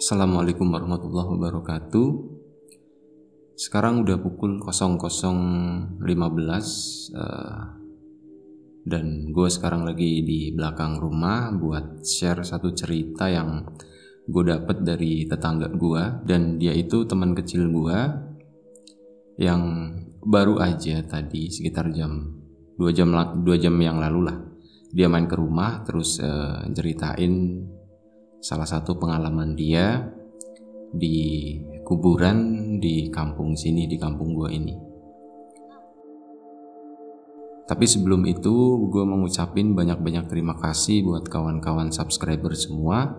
Assalamualaikum warahmatullahi wabarakatuh. Sekarang udah pukul 00.15 dan gue sekarang lagi di belakang rumah buat share satu cerita yang gue dapet dari tetangga gue, dan dia itu teman kecil gue yang baru aja tadi sekitar jam 2 jam yang lalu lah. Dia main ke rumah terus ceritain salah satu pengalaman dia di kuburan di kampung sini, di kampung gua ini. Tapi sebelum itu gua mengucapin banyak-banyak terima kasih buat kawan-kawan subscriber semua,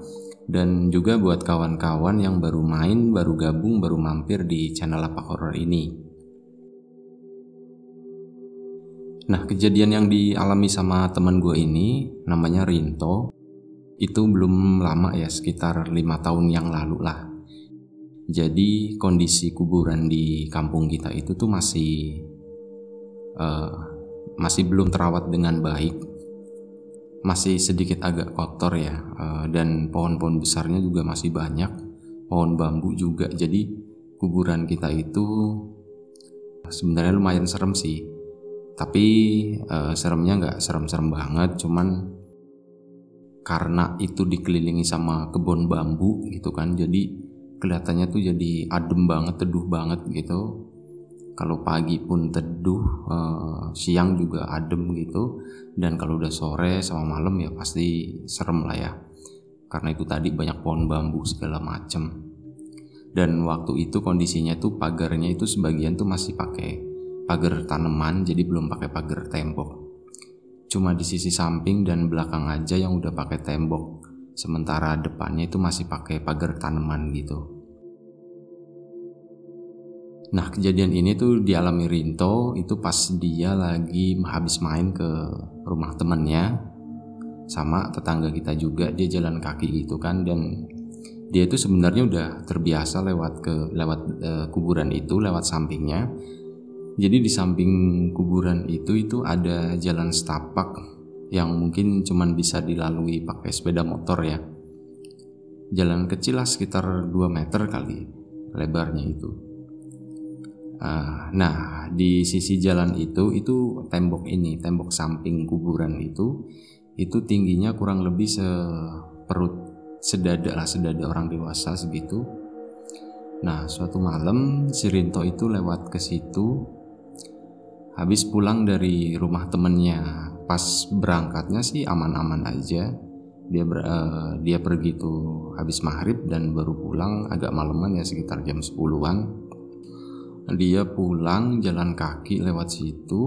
dan juga buat kawan-kawan yang baru main, baru gabung, baru mampir di channel Lapak Horor ini. Nah, kejadian yang dialami sama teman gua ini namanya Rinto. Itu belum lama ya, sekitar 5 tahun yang lalu lah. Jadi kondisi kuburan di kampung kita itu tuh masih belum terawat dengan baik, masih sedikit agak kotor ya, dan pohon-pohon besarnya juga masih banyak, pohon bambu juga. Jadi kuburan kita itu sebenarnya lumayan serem sih, tapi seremnya nggak serem-serem banget, cuman karena itu dikelilingi sama kebun bambu gitu kan, jadi kelihatannya tuh jadi adem banget, teduh banget gitu. Kalau pagi pun teduh, siang juga adem gitu, dan kalau udah sore sama malam ya pasti serem lah ya, karena itu tadi banyak pohon bambu segala macem. Dan waktu itu kondisinya tuh pagarnya itu sebagian tuh masih pakai pagar tanaman, jadi belum pakai pagar tembok, cuma di sisi samping dan belakang aja yang udah pakai tembok, sementara depannya itu masih pakai pagar tanaman gitu. Nah, kejadian ini tuh dialami Rinto itu pas dia lagi habis main ke rumah temennya sama tetangga kita juga. Dia jalan kaki gitu kan, dan dia itu sebenarnya udah terbiasa lewat kuburan itu, lewat sampingnya. Jadi di samping kuburan itu ada jalan setapak yang mungkin cuman bisa dilalui pakai sepeda motor ya. Jalan kecil lah, sekitar 2 meter kali lebarnya itu. Nah, di sisi jalan itu tembok ini, tembok samping kuburan itu tingginya kurang lebih sedada orang dewasa segitu. Nah, suatu malam si Rinto itu lewat ke situ habis pulang dari rumah temennya. Pas berangkatnya sih aman-aman aja. Dia pergi tuh habis maghrib dan baru pulang agak maleman ya, sekitar jam 10-an. Dia pulang jalan kaki lewat situ.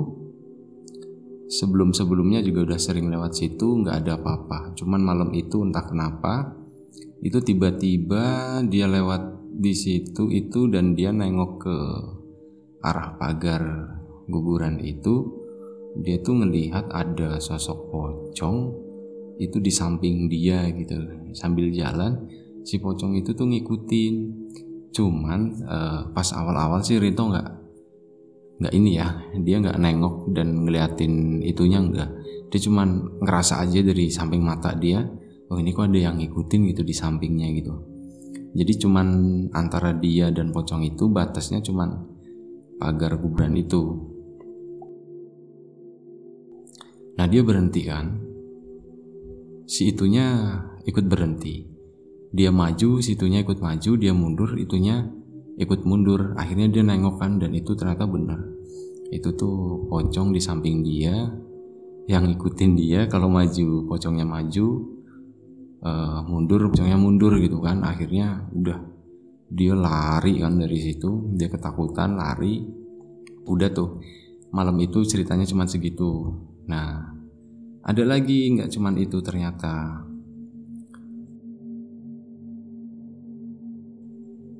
Sebelum-sebelumnya juga udah sering lewat situ, gak ada apa-apa. Cuman malam itu entah kenapa, itu tiba-tiba dia lewat di situ itu, dan dia nengok ke arah pagar guguran itu. Dia tuh ngelihat ada sosok pocong itu di samping dia gitu. Sambil jalan, si pocong itu tuh ngikutin. Cuman pas awal-awal sih Rinto nggak ini ya, dia nggak nengok dan ngeliatin itunya nggak. Dia cuman ngerasa aja dari samping mata dia, oh ini kok ada yang ngikutin gitu di sampingnya gitu. Jadi cuman antara dia dan pocong itu batasnya cuman pagar kuburan itu. Nah, dia berhenti kan, si itunya ikut berhenti. Dia maju, si itunya ikut maju. Dia mundur, itunya ikut mundur. Akhirnya dia nengokan, dan itu ternyata benar, itu tuh pocong di samping dia yang ngikutin dia. Kalau maju pocongnya maju, mundur pocongnya mundur gitu kan. Akhirnya udah, dia lari kan dari situ. Dia ketakutan, lari. Udah tuh malam itu ceritanya cuma segitu. Nah, ada lagi, nggak cuman itu ternyata.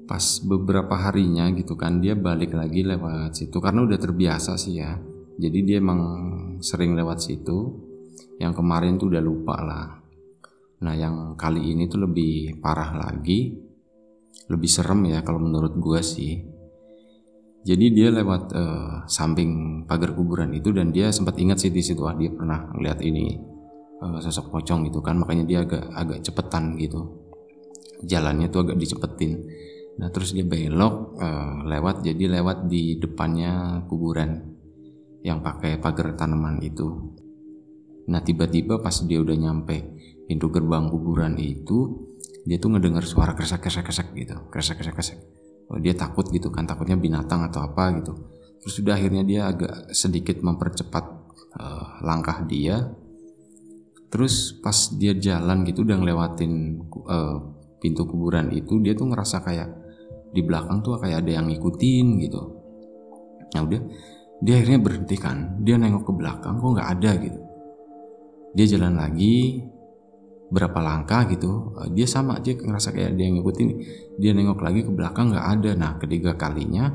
Pas beberapa harinya gitu kan, dia balik lagi lewat situ karena udah terbiasa sih ya. Jadi dia emang sering lewat situ. Yang kemarin tuh udah lupa lah. Nah, yang kali ini tuh lebih parah lagi, lebih serem ya kalau menurut gua sih. Jadi dia lewat samping pagar kuburan itu, dan dia sempat ingat sih di situ, dia pernah ngeliat ini sosok pocong gitu kan, makanya dia agak cepetan gitu. jalannya tuh agak dicepetin. Nah terus dia belok lewat, jadi lewat di depannya kuburan yang pakai pagar tanaman itu. Nah tiba-tiba pas dia udah nyampe pintu gerbang kuburan itu, dia tuh ngedengar suara kresek-kresek gitu, kresek-kresek. Oh, dia takut gitu kan, takutnya binatang atau apa gitu. Terus udah akhirnya dia agak sedikit mempercepat langkah dia. Terus pas dia jalan gitu udah ngelewatin pintu kuburan itu, dia tuh ngerasa kayak di belakang tuh kayak ada yang ngikutin gitu. Nah udah, dia akhirnya berhenti kan, dia nengok ke belakang kok nggak ada gitu. Dia jalan lagi berapa langkah gitu, dia sama aja ngerasa kayak ada yang ngikutin. Dia nengok lagi ke belakang nggak ada. Nah ketiga kalinya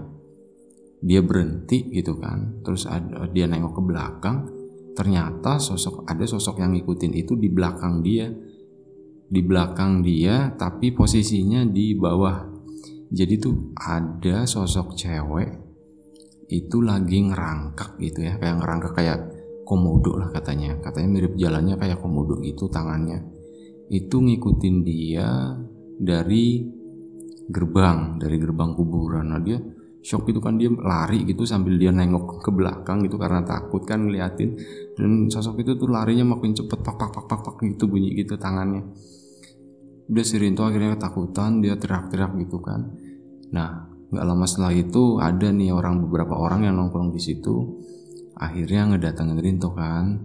dia berhenti gitu kan, terus dia nengok ke belakang, ternyata ada sosok yang ngikutin itu di belakang dia, tapi posisinya di bawah. Jadi tuh ada sosok cewek itu lagi ngerangkak gitu ya, kayak ngerangkak kayak komodo lah katanya mirip jalannya kayak komodo gitu tangannya. Itu ngikutin dia dari gerbang kuburan. Nah dia shock gitu kan, dia lari gitu sambil dia nengok ke belakang gitu karena takut kan ngeliatin. Dan sosok itu tuh larinya makin cepet, pak pak pak pak pak gitu bunyi gitu tangannya. Udah si Rinto akhirnya ketakutan, dia teriak-teriak gitu kan. Nah gak lama setelah itu ada nih beberapa orang yang nongkrong di situ. Akhirnya ngedatengin Rinto kan,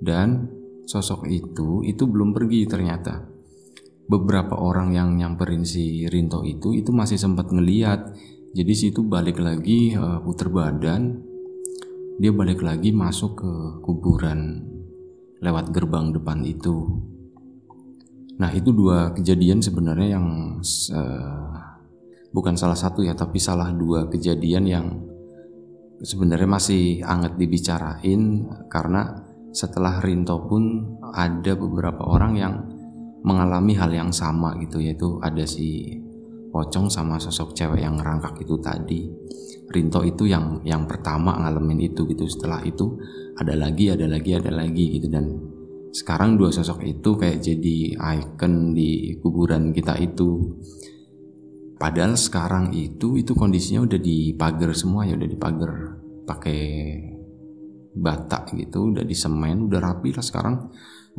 dan sosok itu belum pergi ternyata. Beberapa orang yang nyamperin si Rinto itu masih sempat ngeliat. Jadi situ balik lagi, puter badan, dia balik lagi masuk ke kuburan lewat gerbang depan itu. Nah itu dua kejadian sebenarnya yang bukan salah satu ya, tapi salah dua kejadian yang sebenarnya masih hangat dibicarain, karena setelah Rinto pun ada beberapa orang yang mengalami hal yang sama gitu, yaitu ada si pocong sama sosok cewek yang ngerangkak itu tadi. Rinto itu yang pertama ngalamin itu gitu. Setelah itu ada lagi gitu, dan sekarang dua sosok itu kayak jadi ikon di kuburan kita itu. Padahal sekarang itu kondisinya udah dipagar semua ya, udah dipagar pakai bata gitu, udah disemen, udah rapi lah sekarang,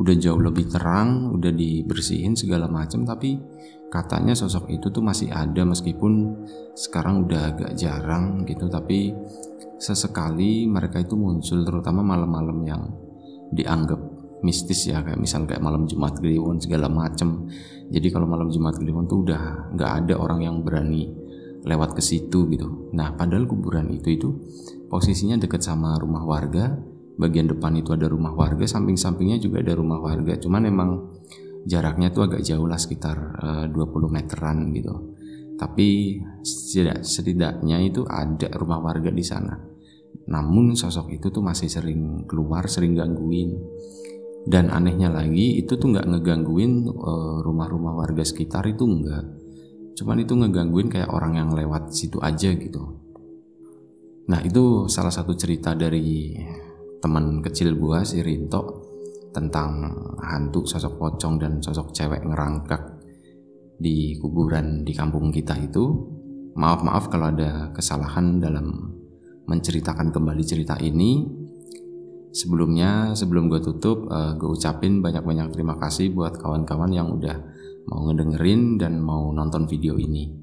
udah jauh lebih terang, udah dibersihin segala macam. Tapi katanya sosok itu tuh masih ada meskipun sekarang udah agak jarang gitu, tapi sesekali mereka itu muncul terutama malam-malam yang dianggap mistis ya, kayak misal kayak malam Jumat Kliwon segala macem. Jadi kalau malam Jumat Kliwon tuh udah nggak ada orang yang berani lewat ke situ gitu. Nah padahal kuburan itu posisinya dekat sama rumah warga, bagian depan itu ada rumah warga, samping-sampingnya juga ada rumah warga, cuman emang jaraknya tuh agak jauh lah, sekitar 20 meteran gitu. Tapi setidaknya itu ada rumah warga di sana. Namun sosok itu tuh masih sering keluar, sering gangguin. Dan anehnya lagi itu tuh nggak ngegangguin rumah-rumah warga sekitar, itu enggak, cuman itu ngegangguin kayak orang yang lewat situ aja gitu. Nah itu salah satu cerita dari teman kecil gua si Rinto tentang hantu, sosok pocong dan sosok cewek ngerangkak di kuburan di kampung kita itu. Maaf kalau ada kesalahan dalam menceritakan kembali cerita ini. Sebelum gue tutup, gue ucapin banyak-banyak terima kasih buat kawan-kawan yang udah mau ngedengerin dan mau nonton video ini.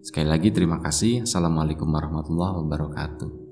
Sekali lagi terima kasih. Assalamualaikum warahmatullahi wabarakatuh.